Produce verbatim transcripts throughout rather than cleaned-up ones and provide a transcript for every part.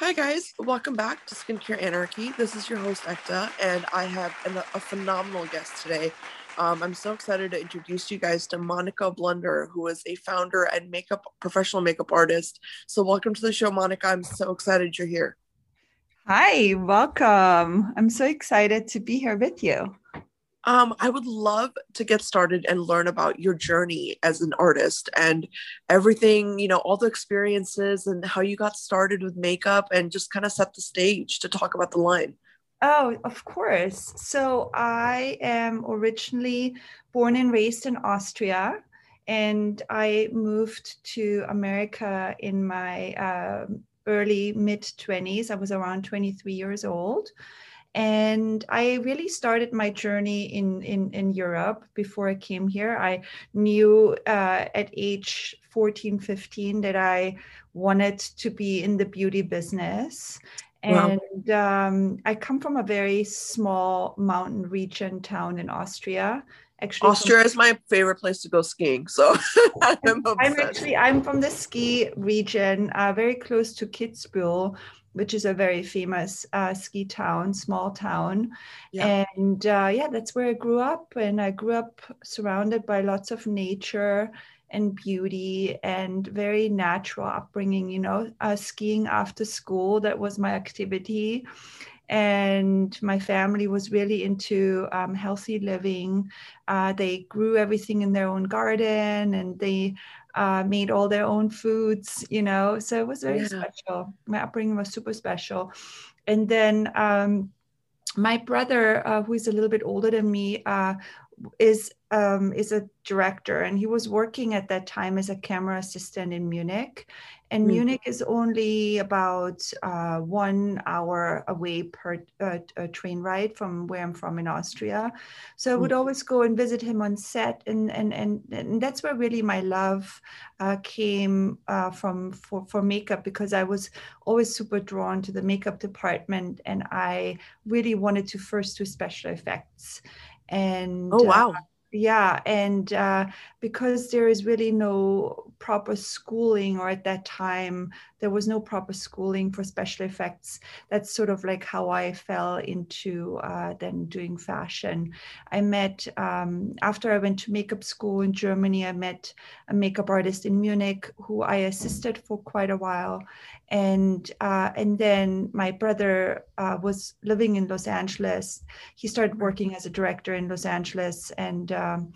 Hi guys, welcome back to Skincare Anarchy. This is your host Ekta, and I have an, a phenomenal guest today. Um, I'm so excited to introduce you guys to Monika Blunder, who is a founder and makeup professional makeup artist. So welcome to the show, Monika. I'm so excited you're here. Hi, welcome. I'm so excited to be here with you. Um, I would love to get started and learn about your journey as an artist and everything, you know, all the experiences and how you got started with makeup and just kind of set the stage to talk about the line. Oh, of course. So I am originally born and raised in Austria, and I moved to America in my uh, early mid twenties. I was around twenty-three years old. And I really started my journey in, in, in Europe before I came here. I knew uh, at age fourteen, fifteen that I wanted to be in the beauty business. Wow. And um, I come from a very small mountain region town in Austria. Actually, Austria from- is my favorite place to go skiing. So I'm, I'm actually I'm from the ski region, uh, very close to Kitzbühel, which is a very famous uh, ski town, small town. Yeah. And uh, yeah, that's where I grew up. And I grew up surrounded by lots of nature and beauty and very natural upbringing, you know, uh, skiing after school. That was my activity. And my family was really into um, healthy living. Uh, they grew everything in their own garden, and they uh, made all their own foods, you know, so it was very yeah. special. My upbringing was super special. And then um, my brother, uh, who is a little bit older than me, uh, is um, is a director, and he was working at that time as a camera assistant in Munich. And mm-hmm. Munich is only about uh, one hour away per uh, train ride from where I'm from in Austria. So I would mm-hmm. always go and visit him on set. And and and, and that's where really my love uh, came uh, from for, for makeup, because I was always super drawn to the makeup department. And I really wanted to first do special effects. And oh wow. Uh, yeah. And uh, because there is really no proper schooling, or at that time, there was no proper schooling for special effects. That's sort of like how I fell into uh, then doing fashion. I met, um, after I went to makeup school in Germany, I met a makeup artist in Munich who I assisted for quite a while. And uh, and then my brother uh, was living in Los Angeles. He started working as a director in Los Angeles, and um,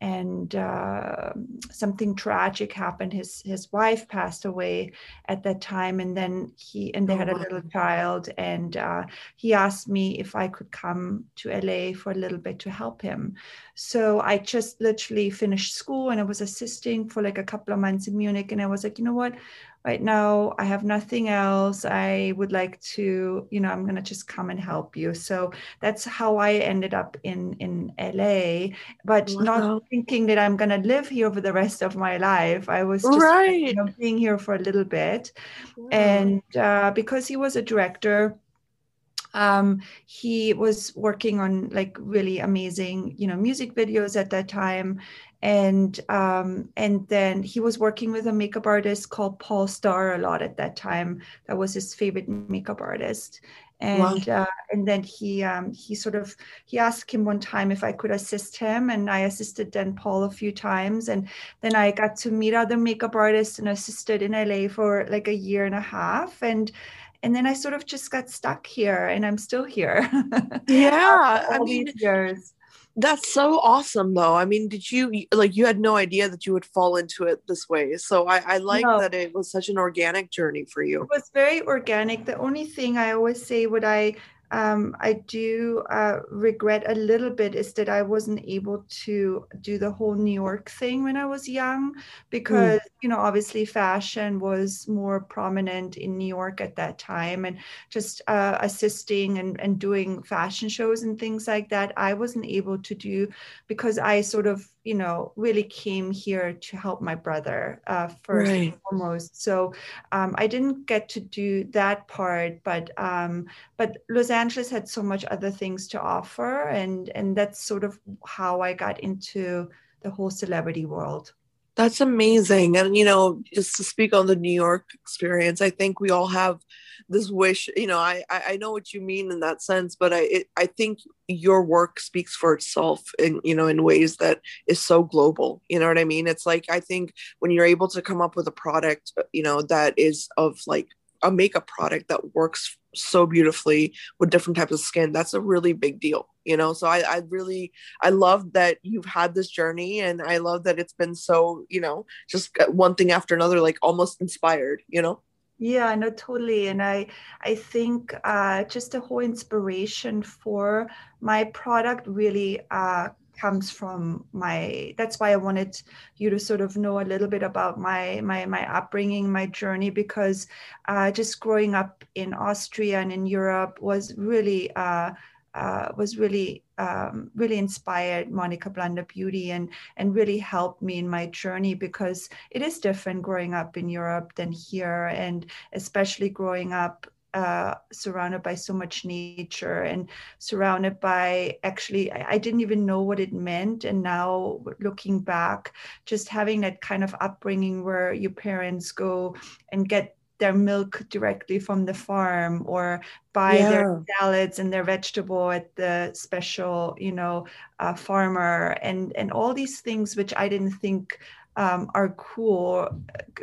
and uh, something tragic happened. His his wife passed away at that time, and then he and they oh, had a little child. And uh, he asked me if I could come to L A for a little bit to help him. So I just literally finished school, and I was assisting for like a couple of months in Munich. And I was like, you know what? Right now, I have nothing else. I would like to, you know, I'm going to just come and help you. So that's how I ended up in, in L A, but wow. not thinking that I'm going to live here for the rest of my life. I was just right. you know, being here for a little bit. Wow. And uh, because he was a director, Um, he was working on like really amazing, you know, music videos at that time. And, um, and then he was working with a makeup artist called Paul Starr a lot at that time. That was his favorite makeup artist. And, wow. uh, and then he, um, he sort of, he asked him one time if I could assist him, and I assisted then Paul a few times. And then I got to meet other makeup artists and assisted in L A for like a year and a half. And And then I sort of just got stuck here, and I'm still here. Yeah. All I mean, these years. That's so awesome though. I mean, did you, like, you had no idea that you would fall into it this way. So I, I like no. that it was such an organic journey for you. It was very organic. The only thing I always say what I, um, I do uh, regret a little bit is that I wasn't able to do the whole New York thing when I was young, because, mm. you know, obviously fashion was more prominent in New York at that time, and just uh, assisting and, and doing fashion shows and things like that, I wasn't able to do, because I sort of, you know, really came here to help my brother uh, first right. and foremost. So um, I didn't get to do that part, but um, but Los Angeles had so much other things to offer, and and that's sort of how I got into the whole celebrity world. That's amazing. And, you know, just to speak on the New York experience, I think we all have this wish, you know, I, I know what you mean in that sense, but I, it, I think your work speaks for itself in, you know, in ways that is so global, you know what I mean? It's like, I think when you're able to come up with a product, you know, that is of like a makeup product that works so beautifully with different types of skin, that's a really big deal, you know? So I, I really, I love that you've had this journey, and I love that it's been so, you know, just one thing after another, like almost inspired, you know? Yeah, no, totally. And I, I think uh, just the whole inspiration for my product really uh, comes from my, that's why I wanted you to sort of know a little bit about my, my, my upbringing, my journey, because uh, just growing up in Austria and in Europe was really, uh, uh, was really, um, really inspired Monika Blunder Beauty, and, and really helped me in my journey, because it is different growing up in Europe than here. And especially growing up Uh, surrounded by so much nature and surrounded by, actually, I, I didn't even know what it meant. And now looking back, just having that kind of upbringing where your parents go and get their milk directly from the farm, or buy yeah. their salads and their vegetable at the special, you know, uh, farmer, and, and all these things, which I didn't think Um, are cool,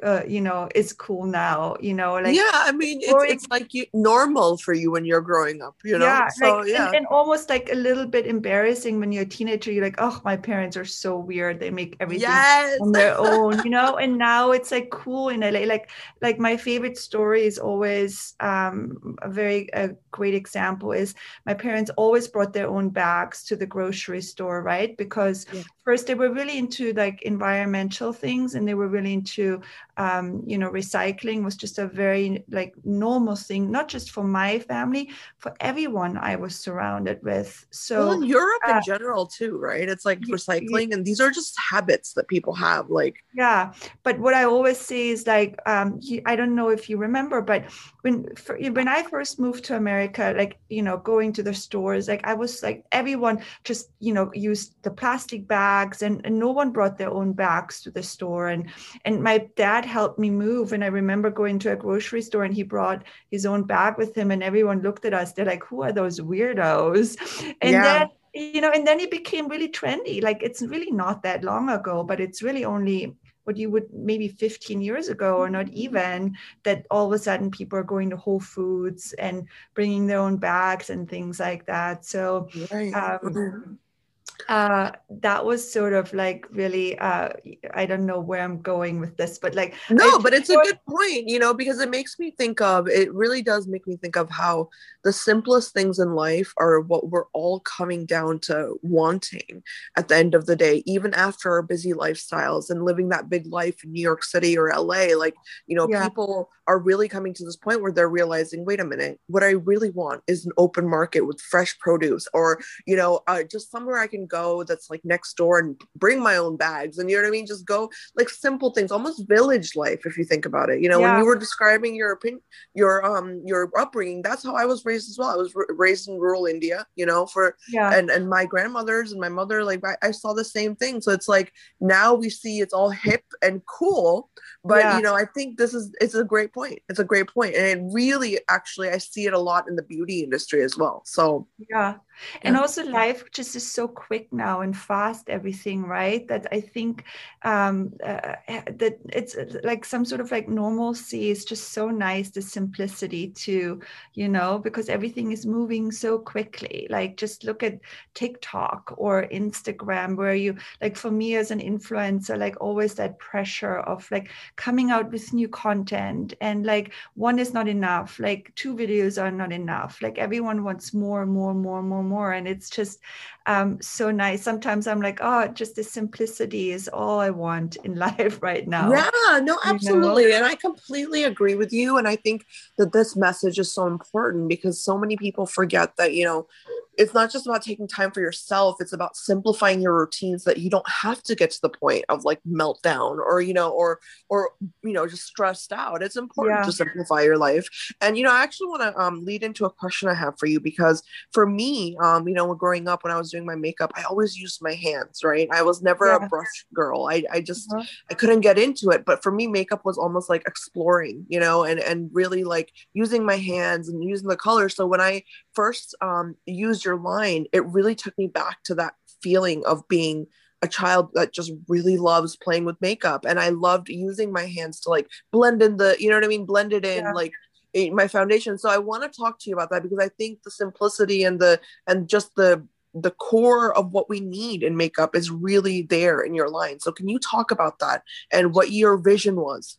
uh, you know, it's cool now, you know, like, yeah, I mean, it's, growing, it's like you, normal for you when you're growing up, you know, yeah, so, like, yeah. And, and almost like a little bit embarrassing when you're a teenager, you're like, oh, my parents are so weird, they make everything yes. on their own, you know, and now it's like cool in L A, like, like my favorite story is always um, a very a great example is my parents always brought their own bags to the grocery store, right, because yeah. first they were really into like environmental things, and they were really into um you know recycling was just a very like normal thing, not just for my family, for everyone I was surrounded with. So well, in Europe uh, in general too, right? It's like recycling yeah, and these are just habits that people have, like yeah but what I always say is like um I don't know if you remember, but when for, when I first moved to America, like you know going to the stores, like I was like everyone just you know used the plastic bags, and, and no one brought their own bags to the store, and and my dad helped me move, and I remember going to a grocery store and he brought his own bag with him, and everyone looked at us, they're like, who are those weirdos? And yeah. then you know and then it became really trendy, like it's really not that long ago, but it's really only what you would maybe fifteen years ago or not even, that all of a sudden people are going to Whole Foods and bringing their own bags and things like that. So right. um, Uh, that was sort of like really, uh, I don't know where I'm going with this, but like, no, I, but it's a good point, you know, because it makes me think of, it really does make me think of how the simplest things in life are what we're all coming down to wanting at the end of the day, even after our busy lifestyles and living that big life in New York City or L A, like, you know, yeah. people are really coming to this point where they're realizing, wait a minute, what I really want is an open market with fresh produce, or, you know, uh, just somewhere I can go that's like next door and bring my own bags, and you know what I mean, just go, like simple things, almost village life if you think about it, you know. Yeah. When you were describing your opinion, your um your upbringing, that's how I was raised as well. I was r- raised in rural India, you know, for yeah. and and my grandmothers and my mother, like I, I saw the same thing. So it's like now we see it's all hip and cool, but yeah. you know, I think this is it's a great point it's a great point and it really, actually I see it a lot in the beauty industry as well. So yeah and yeah. also life just is so quick now and fast, everything, right? That I think um, uh, that it's like some sort of like normalcy is just so nice, the simplicity to, you know, because everything is moving so quickly. Like just look at TikTok or Instagram, where you, like for me as an influencer, like always that pressure of like coming out with new content, and like one is not enough, like two videos are not enough. Like everyone wants more, more, more, more, more. And it's just um so nice. Sometimes I'm like, oh, just the simplicity is all I want in life right now. Yeah, no, absolutely. You know? And I completely agree with you. And I think that this message is so important, because so many people forget that, you know, it's not just about taking time for yourself. It's about simplifying your routines so that you don't have to get to the point of like meltdown or, you know, or, or, you know, just stressed out. It's important yeah. to simplify your life. And, you know, I actually want to um, lead into a question I have for you, because for me, um, you know, growing up, when I was doing my makeup, I always used my hands, right? I was never yeah. a brush girl. I, I just, mm-hmm. I couldn't get into it. But for me, makeup was almost like exploring, you know, and, and really like using my hands and using the color. So when I first um, used your line, it really took me back to that feeling of being a child that just really loves playing with makeup. And I loved using my hands to like blend in the, you know what I mean? Blend it in yeah. like my foundation. So I want to talk to you about that, because I think the simplicity and the, and just the, the core of what we need in makeup is really there in your line. So can you talk about that and what your vision was?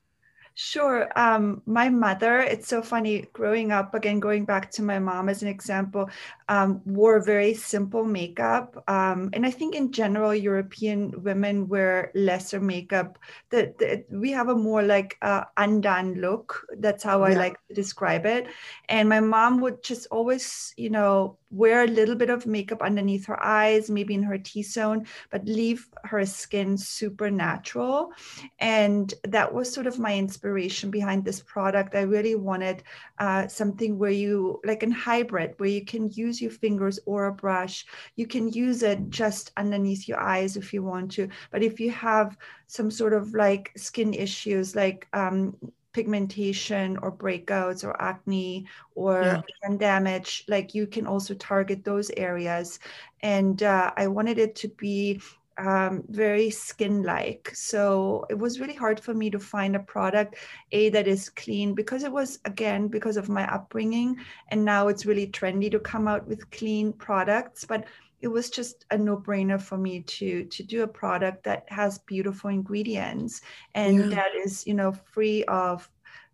Sure. Um, my mother, it's so funny growing up, again, going back to my mom as an example, um, wore very simple makeup. Um, and I think in general, European women wear lesser makeup. That, that we have a more like uh, undone look. That's how I yeah. like to describe it. And my mom would just always, you know, wear a little bit of makeup underneath her eyes, maybe in her T-zone, but leave her skin super natural. And that was sort of my inspiration. inspiration behind this product. I really wanted uh, something where you, like a hybrid, where you can use your fingers or a brush. You can use it just underneath your eyes if you want to. But if you have some sort of like skin issues, like um, pigmentation or breakouts or acne or yeah. skin damage, like you can also target those areas. And uh, I wanted it to be Um, very skin-like. So it was really hard for me to find a product, A, that is clean, because it was, again, because of my upbringing. And now it's really trendy to come out with clean products. But it was just a no-brainer for me to, to do a product that has beautiful ingredients and yeah. that is, you know, free of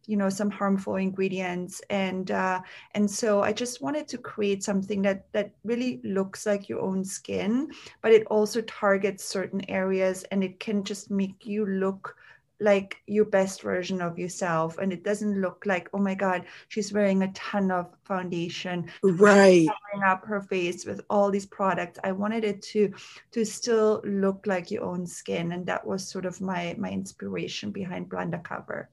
you know, some harmful ingredients. And uh, and so I just wanted to create something that that really looks like your own skin, but it also targets certain areas, and it can just make you look like your best version of yourself. And it doesn't look like, oh my God, she's wearing a ton of foundation, right? Covering up her face with all these products. I wanted it to, to still look like your own skin. And that was sort of my, my inspiration behind Blunder Cover.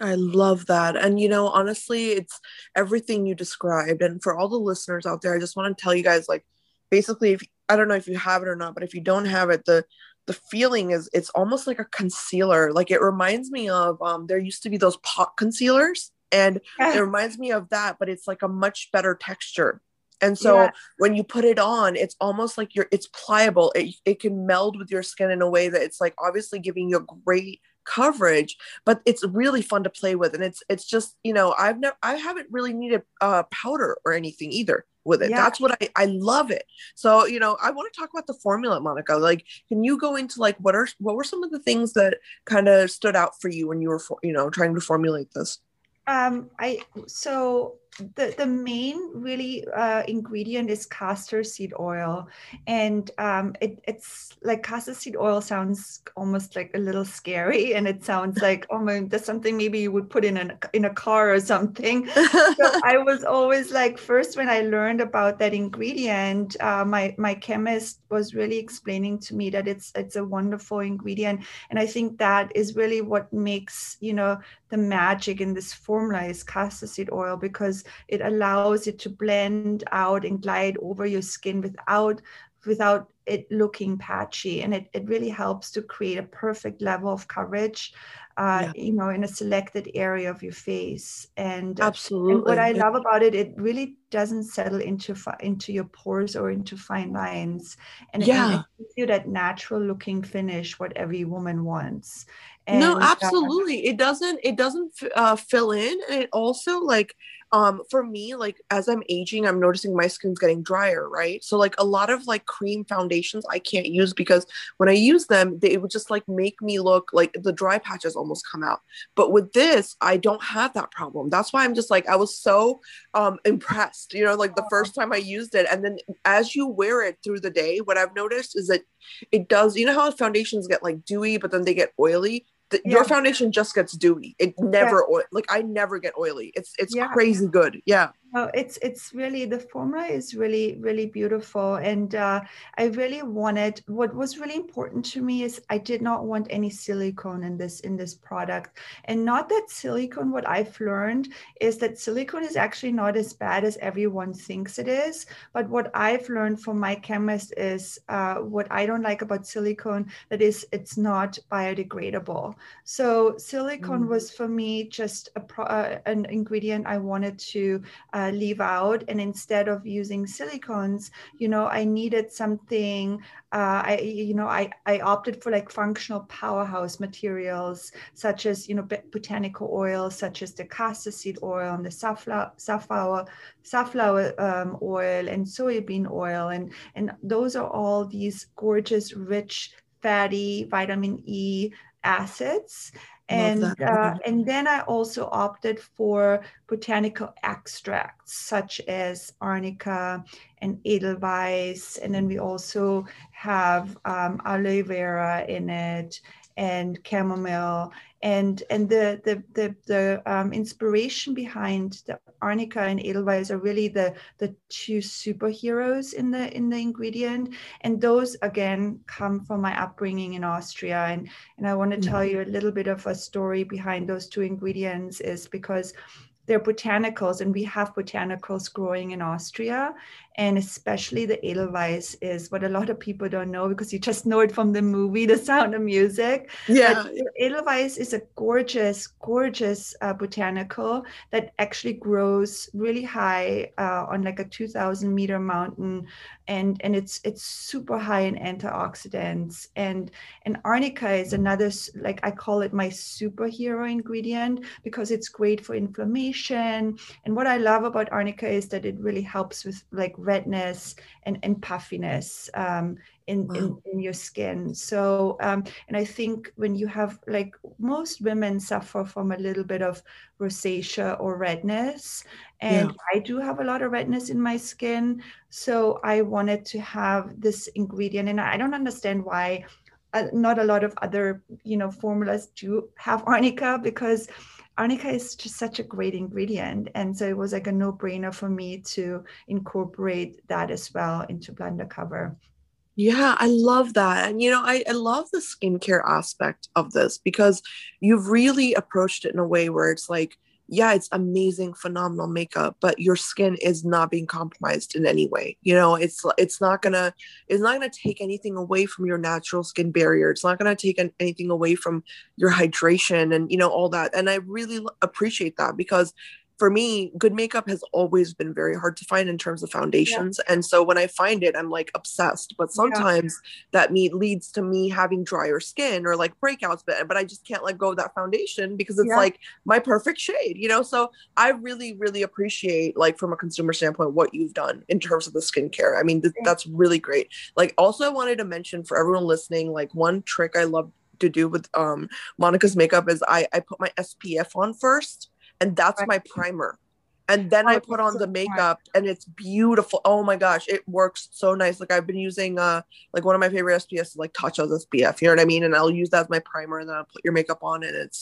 I love that. And, you know, honestly, it's everything you described. And for all the listeners out there, I just want to tell you guys, like, basically, if I don't know if you have it or not, but if you don't have it, the the feeling is it's almost like a concealer. Like it reminds me of um, there used to be those pot concealers, and yeah. it reminds me of that, but it's like a much better texture. And so yeah. when you put it on, it's almost like you're, it's pliable. It, it can meld with your skin in a way that it's like obviously giving you a great coverage, but it's really fun to play with. And it's, it's just, you know, I've never, I haven't really needed uh powder or anything either with it. Yeah. That's what I, I love it. So, you know, I want to talk about the formula, Monika. Like, can you go into like, what are, what were some of the things that kind of stood out for you when you were, you know, trying to formulate this? Um, I, so the, the main really uh, ingredient is castor seed oil. And um, it, it's like castor seed oil sounds almost like a little scary. And it sounds like, oh my, that's something maybe you would put in an, in a car or something. So I was always like, first, when I learned about that ingredient, uh, my, my chemist was really explaining to me that it's, it's a wonderful ingredient. And I think that is really what makes, you know, the magic in this formula is castor seed oil, because it allows it to blend out and glide over your skin without without it looking patchy. And it, it really helps to create a perfect level of coverage, uh, yeah. you know, in a selected area of your face. And, Absolutely. and what I love about it, it really doesn't settle into fi- into your pores or into fine lines. And yeah. it gives you that natural looking finish, what every woman wants. And no, absolutely. It doesn't, it doesn't uh, fill in. And it also like, um, for me, like as I'm aging, I'm noticing my skin's getting drier, right? So like a lot of like cream foundations I can't use, because when I use them, they would just like make me look like the dry patches almost come out. But with this, I don't have that problem. That's why I'm just like, I was so um, impressed, you know, like the first time I used it. And then as you wear it through the day, what I've noticed is that it does, you know how foundations get like dewy, but then they get oily. The, yeah. Your foundation just gets dewy. It never, yeah. oil, like I never get oily. It's it's yeah. crazy good. Yeah. No, it's it's really, the formula is really, really beautiful. And uh, I really wanted, what was really important to me is I did not want any silicone in this in this product. And not that silicone, what I've learned is that silicone is actually not as bad as everyone thinks it is. But what I've learned from my chemist is uh, what I don't like about silicone, that is, it's not biodegradable. So silicone mm. was for me just a pro uh, an ingredient I wanted to uh, Uh, leave out, and instead of using silicones, you know, I needed something. Uh, I, you know, I I opted for like functional powerhouse materials, such as you know botanical oils, such as the castor seed oil and the safflower safflower safflower um, oil and soybean oil, and and those are all these gorgeous, rich, fatty vitamin E acids. And uh, and then I also opted for botanical extracts such as arnica and edelweiss, and then we also have um, aloe vera in it and chamomile. And and the the the, the um, inspiration behind the arnica and edelweiss are really the the two superheroes in the in the ingredient. And those again come from my upbringing in Austria. And and I want to tell you a little bit of a story behind those two ingredients, is because they're botanicals, and we have botanicals growing in Austria, and especially the edelweiss is what a lot of people don't know, because you just know it from the movie, The Sound of Music. Yeah. But edelweiss is a gorgeous, gorgeous uh, botanical that actually grows really high uh, on like a two thousand meter mountain, and and it's it's super high in antioxidants. And and arnica is another, like I call it my superhero ingredient, because it's great for inflammation. And what I love about arnica is that it really helps with like redness and, and puffiness um, in, wow. in, in your skin. So, um, and I think when you have, like most women suffer from a little bit of rosacea or redness, and yeah. I do have a lot of redness in my skin. So I wanted to have this ingredient, and I don't understand why uh, not a lot of other, you know, formulas do have arnica, because arnica is just such a great ingredient. And so it was like a no-brainer for me to incorporate that as well into Blunder Cover. Yeah, I love that. And, you know, I, I love the skincare aspect of this, because you've really approached it in a way where it's like, yeah, it's amazing, phenomenal makeup, but your skin is not being compromised in any way. You know, it's it's not gonna it's not gonna take anything away from your natural skin barrier. It's not gonna take an, anything away from your hydration and, you know, all that. And I really appreciate that, because for me, good makeup has always been very hard to find in terms of foundations. Yeah. And so when I find it, I'm like obsessed, but sometimes yeah. that me leads to me having drier skin or like breakouts, but, but I just can't let go of that foundation, because it's yeah. like my perfect shade, you know? So I really, really appreciate, like, from a consumer standpoint, what you've done in terms of the skincare. I mean, th yeah. that's really great. Like, also I wanted to mention for everyone listening, like, one trick I love to do with um, Monika's makeup is I, I put my S P F on first. And that's my primer. And then I put on the makeup, and it's beautiful. Oh my gosh, it works so nice. Like, I've been using, uh, like, one of my favorite S P Fs is like Tatcha's S P F, you know what I mean? And I'll use that as my primer, and then I'll put your makeup on, and it's,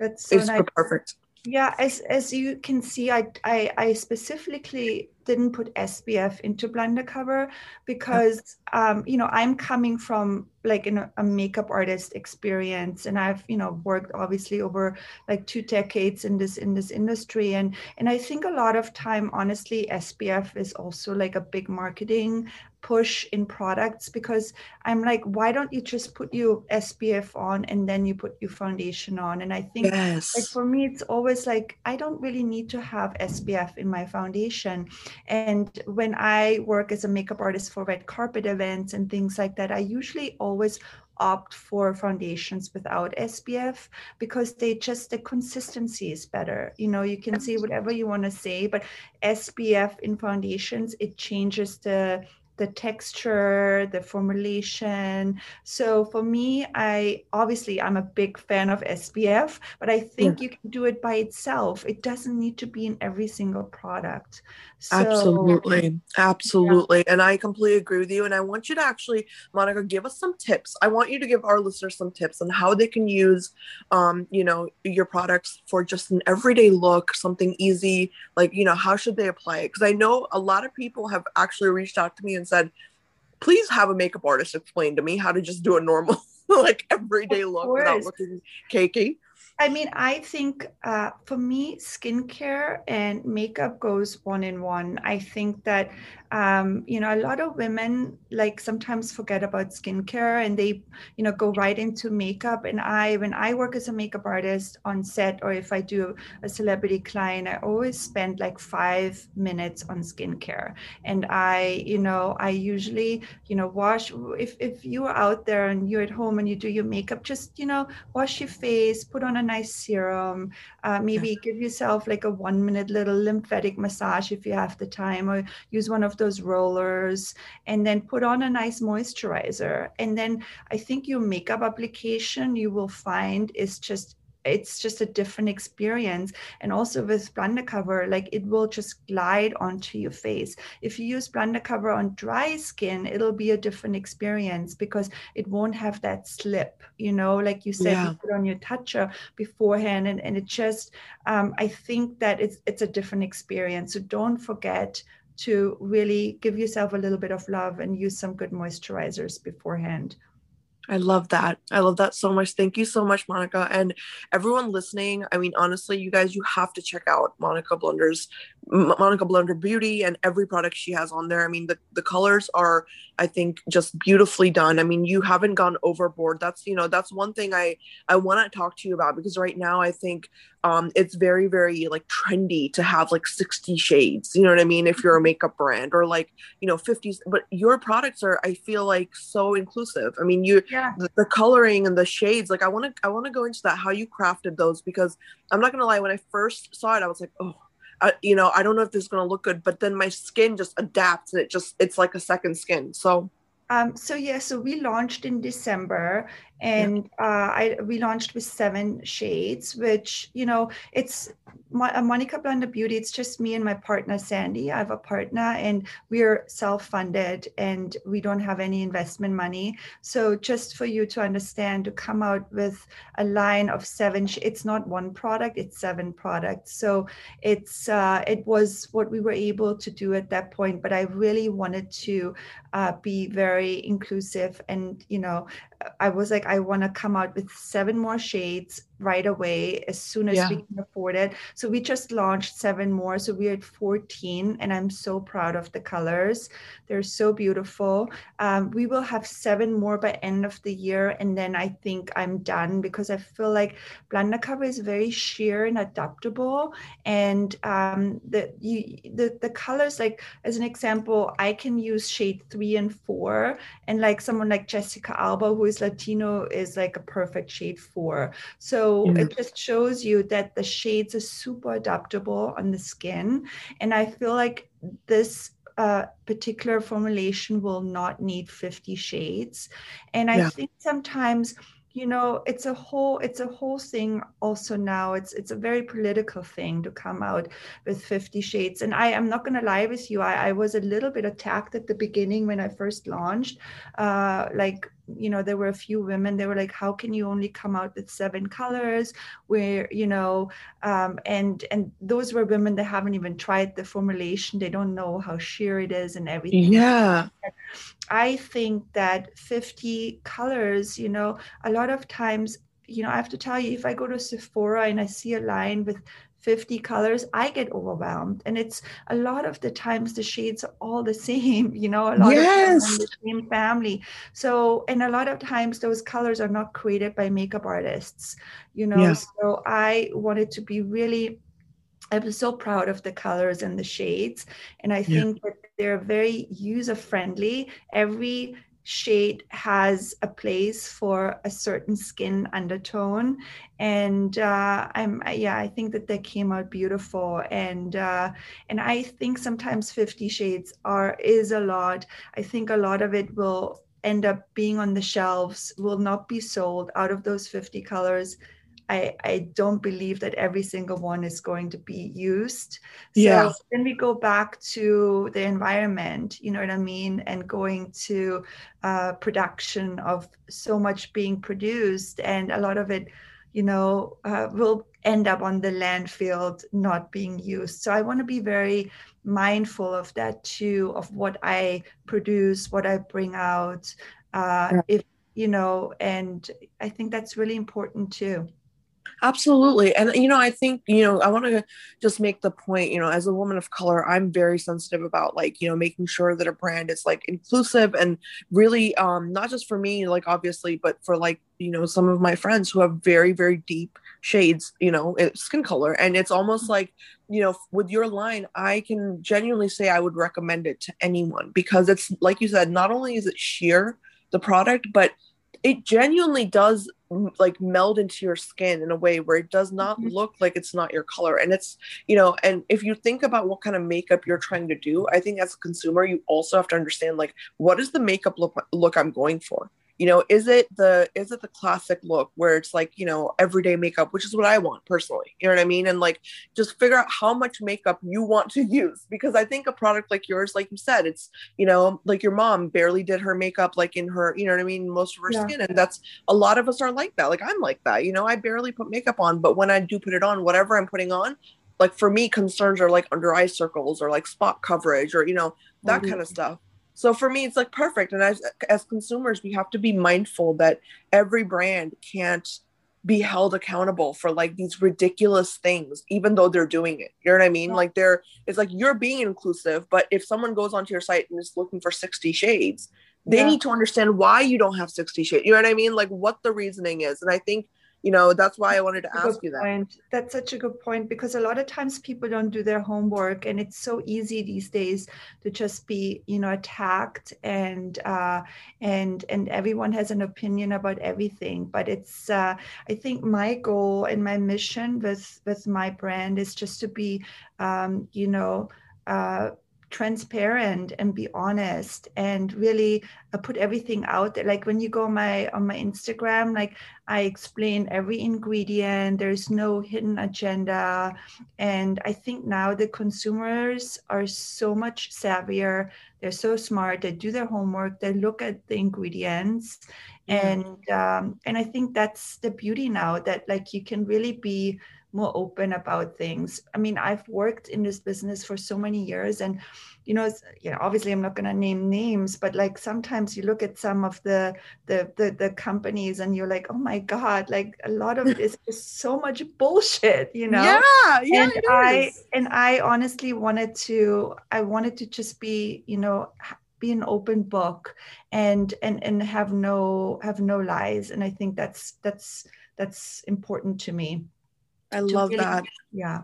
that's so it's nice. Perfect. Yeah, as, as you can see, I, I, I specifically didn't put S P F into Blunder Cover, because, um, you know, I'm coming from like an, a makeup artist experience, and I've, you know, worked obviously over like two decades in this, in this industry. And, and I think a lot of time, honestly, S P F is also like a big marketing push in products, because I'm like, why don't you just put your S P F on and then you put your foundation on? And I think yes. like for me, it's always like, I don't really need to have S P F in my foundation. And when I work as a makeup artist for red carpet events and things like that, I usually always opt for foundations without S P F, because they just, the consistency is better. You know, you can say whatever you want to say, but S P F in foundations, it changes the the texture, the formulation. So for me, I obviously I'm a big fan of S P F, but I think yeah. you can do it by itself. It doesn't need to be in every single product. So, absolutely. Absolutely. Yeah. And I completely agree with you. And I want you to actually, Monika, give us some tips. I want you to give our listeners some tips on how they can use, um, you know, your products for just an everyday look, something easy, like, you know, how should they apply it? Because I know a lot of people have actually reached out to me and said, please have a makeup artist explain to me how to just do a normal, like everyday look without looking cakey. I mean, I think uh, for me, skincare and makeup goes one in one. I think that, um, you know, a lot of women like sometimes forget about skincare and they, you know, go right into makeup. And I, when I work as a makeup artist on set, or if I do a celebrity client, I always spend like five minutes on skincare. And I, you know, I usually, you know, wash, if, if you are out there and you're at home and you do your makeup, just, you know, wash your face, put on a nice serum, uh, maybe give yourself like a one minute little lymphatic massage if you have the time, or use one of those rollers, and then put on a nice moisturizer. And then I think your makeup application, you will find, is just it's just a different experience. And also with Blunder Cover, like it will just glide onto your face. If you use Blunder Cover on dry skin, it'll be a different experience because it won't have that slip, you know, like you said, yeah. you put on your Tatcha beforehand, and, and it just, um, I think that it's, it's a different experience. So don't forget to really give yourself a little bit of love and use some good moisturizers beforehand. I love that. I love that so much. Thank you so much, Monika. And everyone listening, I mean, honestly, you guys, you have to check out Monika Blunder's, Monika Blunder Beauty and every product she has on there. I mean, the, the colors are, I think, just beautifully done. I mean, you haven't gone overboard. That's, you know, that's one thing I, I want to talk to you about, because right now I think um, it's very, very like trendy to have like sixty shades, you know what I mean? If you're a makeup brand, or like, you know, fifties, but your products are, I feel like, so inclusive. I mean, you, yeah. the, the coloring and the shades, like I want to, I want to go into that, how you crafted those, because I'm not going to lie, when I first saw it, I was like, oh, I, you know, I don't know if this is going to look good, but then my skin just adapts and it just, it's like a second skin. So, um, so yeah, so we launched in December, and yeah. uh, I, we launched with seven shades, which, you know, it's my, Monika Blunder Beauty. It's just me and my partner, Sandy. I have a partner, and we're self-funded and we don't have any investment money. So just for you to understand, to come out with a line of seven, sh- it's not one product, it's seven products. So it's, uh, it was what we were able to do at that point, but I really wanted to uh, be very inclusive. And, you know, I was like, I want to come out with seven more shades right away as soon as yeah. we can afford it. So we just launched seven more. So we're at fourteen, and I'm so proud of the colors. They're so beautiful. Um, we will have seven more by end of the year. And then I think I'm done, because I feel like Blunder Cover is very sheer and adaptable. And um, the, you, the, the colors, like as an example, I can use shade three and four. And like someone like Jessica Alba, who is Latino, is like a perfect shade four. So So mm-hmm. it just shows you that the shades are super adaptable on the skin. And I feel like this uh, particular formulation will not need fifty shades. And I yeah. think sometimes, you know, it's a whole, it's a whole thing also now. It's, it's a very political thing to come out with fifty shades. And I am not going to lie with you. I, I was a little bit attacked at the beginning when I first launched, uh, like, you know, there were a few women, they were like, how can you only come out with seven colors, where, you know, um, and, and those were women that haven't even tried the formulation. They don't know how sheer it is and everything. Yeah. I think that fifty colors, you know, a lot of times, you know, I have to tell you, if I go to Sephora and I see a line with fifty colors, I get overwhelmed. And it's a lot of the times the shades are all the same, you know, a lot yes. of the same family. So, and a lot of times those colors are not created by makeup artists, you know, yes. so I wanted to be really, I was so proud of the colors and the shades. And I think yeah. that they're very user friendly. Every shade has a place for a certain skin undertone. And uh, I'm, yeah, I think that they came out beautiful. And uh, and I think sometimes fifty shades are is a lot. I think a lot of it will end up being on the shelves, will not be sold. Out of those fifty colors, I, I don't believe that every single one is going to be used. So yeah. Then we go back to the environment, you know what I mean? And going to uh, production of so much being produced, and a lot of it, you know, uh, will end up on the landfill not being used. So I want to be very mindful of that too, of what I produce, what I bring out, uh, yeah. if, you know, and I think that's really important too. Absolutely. And, you know, I think, you know, I want to just make the point, you know, as a woman of color, I'm very sensitive about, like, you know, making sure that a brand is like inclusive and really um, not just for me, like, obviously, but for like, you know, some of my friends who have very, very deep shades, you know, skin color. And it's almost like, you know, with your line, I can genuinely say I would recommend it to anyone, because it's like you said, not only is it sheer, the product, but it genuinely does like meld into your skin in a way where it does not mm-hmm. look like it's not your color. And it's, you know, and if you think about what kind of makeup you're trying to do, I think as a consumer, you also have to understand, like, what is the makeup look, look I'm going for? You know, is it the, is it the classic look where it's like, you know, everyday makeup, which is what I want personally, you know what I mean? And like, just figure out how much makeup you want to use, because I think a product like yours, like you said, it's, you know, like your mom barely did her makeup, like in her, you know what I mean? Most of her yeah. skin. And that's, a lot of us are like that. Like, I'm like that, you know, I barely put makeup on, but when I do put it on, whatever I'm putting on, like for me, concerns are like under eye circles or like spot coverage or, you know, that mm-hmm. kind of stuff. So for me, it's like perfect. And as, as consumers, we have to be mindful that every brand can't be held accountable for like these ridiculous things, even though they're doing it. You know what I mean? Yeah. Like they're, it's like you're being inclusive, but if someone goes onto your site and is looking for sixty shades, they yeah. need to understand why you don't have sixty shades. You know what I mean? Like what the reasoning is. And I think, you know, that's why I wanted to ask you that. That's such a good point, because a lot of times people don't do their homework, and it's so easy these days to just be, you know, attacked, and uh, and and everyone has an opinion about everything. But it's uh, I think my goal and my mission with with my brand is just to be, um, you know, uh, transparent and be honest and really uh, put everything out there. Like when you go on my on my Instagram, like I explain every ingredient, there's no hidden agenda. And I think now the consumers are so much savvier. They're so smart. They do their homework. They look at the ingredients. Mm-hmm. And um, and I think that's the beauty now, that like you can really be more open about things. I mean, I've worked in this business for so many years, and, you know, you know obviously I'm not going to name names, but like sometimes you look at some of the, the, the, the companies and you're like, oh my God, like a lot of this is so much bullshit, you know? Yeah, yeah, and I, and I honestly wanted to, I wanted to just be, you know, be an open book and, and, and have no, have no lies. And I think that's, that's, that's important to me. I love that. Yeah.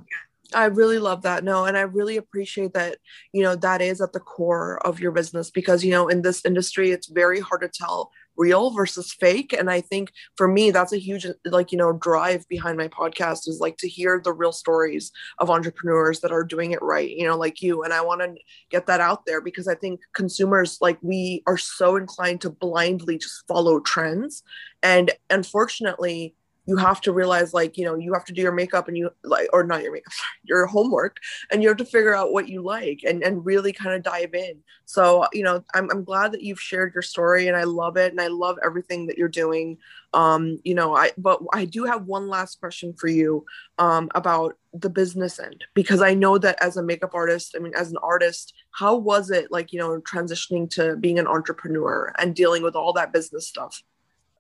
I really love that. No, and I really appreciate that, you know, that is at the core of your business, because, you know, in this industry, it's very hard to tell real versus fake. And I think for me, that's a huge, like, you know, drive behind my podcast is like to hear the real stories of entrepreneurs that are doing it right, you know, like you. And I want to get that out there, because I think consumers, like, we are so inclined to blindly just follow trends. And unfortunately, you have to realize, like, you know, you have to do your makeup and you like, or not your makeup, your homework, and you have to figure out what you like and, and really kind of dive in. So, you know, I'm, I'm glad that you've shared your story, and I love it. And I love everything that you're doing. Um, you know, I, but I do have one last question for you um, about the business end, because I know that as a makeup artist, I mean, as an artist, how was it like, you know, transitioning to being an entrepreneur and dealing with all that business stuff?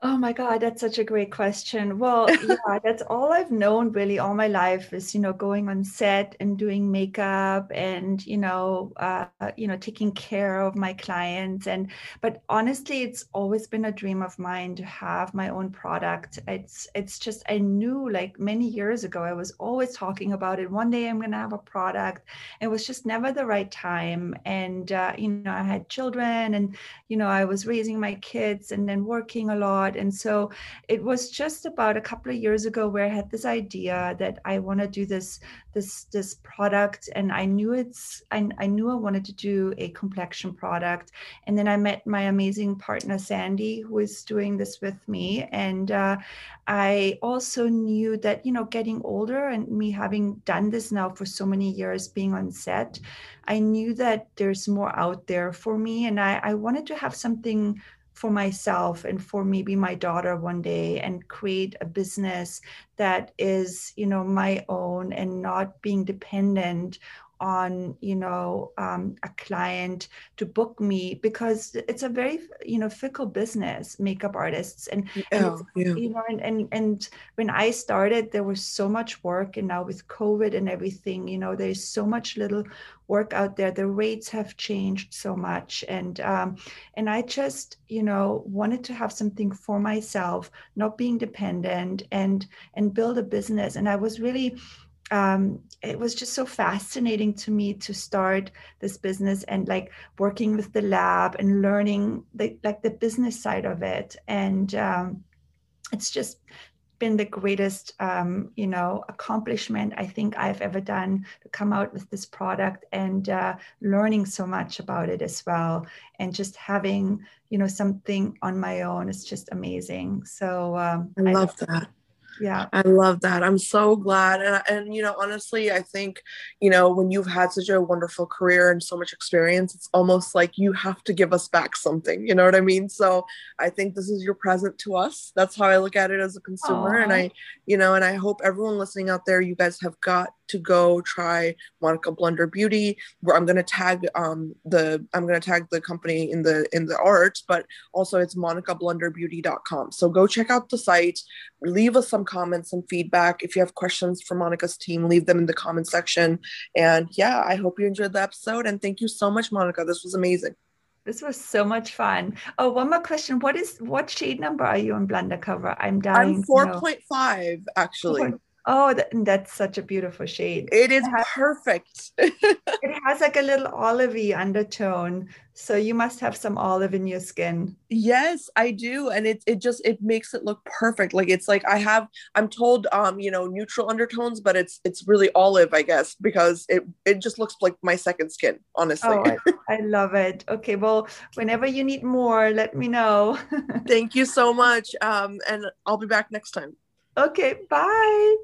Oh my God, that's such a great question. Well, yeah, that's all I've known really all my life is, you know, going on set and doing makeup and, you know, uh, you know, taking care of my clients. And, but honestly, it's always been a dream of mine to have my own product. It's, it's just, I knew like many years ago, I was always talking about it. One day I'm going to have a product. It was just never the right time. And, uh, you know, I had children and, you know, I was raising my kids and then working a lot. And so it was just about a couple of years ago where I had this idea that I want to do this, this, this product. And I knew it's, I, I knew I wanted to do a complexion product. And then I met my amazing partner, Sandy, who is doing this with me. And uh, I also knew that, you know, getting older and me having done this now for so many years, being on set, I knew that there's more out there for me. And I, I wanted to have something for myself and for maybe my daughter one day, and create a business that is, you know, my own and not being dependent on, you know, um, a client to book me, because it's a very, you know, fickle business, makeup artists. And, oh, and yeah. you know, and, and, and when I started, there was so much work, and now with COVID and everything, you know, there's so much little work out there. The rates have changed so much. And, um, and I just, you know, wanted to have something for myself, not being dependent, and, and build a business. And I was really, um, it was just so fascinating to me to start this business and like working with the lab and learning the, like the business side of it. And, um, it's just been the greatest, um, you know, accomplishment I think I've ever done, to come out with this product and uh, learning so much about it as well. And just having, you know, something on my own is just amazing. So um, I love I, that. Yeah, I love that. I'm so glad. And, and, you know, honestly, I think, you know, when you've had such a wonderful career and so much experience, it's almost like you have to give us back something. You know what I mean? So I think this is your present to us. That's how I look at it as a consumer. Aww. And I, you know, and I hope everyone listening out there, you guys have got to go try Monika Blunder Beauty, where I'm going to tag um, the, I'm going to tag the company in the, in the art, but also it's monika blunder beauty dot com. So go check out the site, leave us some comments and feedback. If you have questions for Monika's team, leave them in the comment section. And yeah, I hope you enjoyed the episode, and thank you so much, Monika. This was amazing. This was so much fun. Oh, one more question. What is, what shade number are you on Blunder Cover? I'm dying. I'm four point five actually. four Oh, that, that's such a beautiful shade. It is it has, perfect. It has like a little olivey undertone. So you must have some olive in your skin. Yes, I do. And it, it just, it makes it look perfect. Like it's like I have, I'm told, um, you know, neutral undertones, but it's, it's really olive, I guess, because it, it just looks like my second skin, honestly. Oh, I, I love it. Okay. Well, whenever you need more, let me know. Thank you so much. Um, and I'll be back next time. Okay. Bye.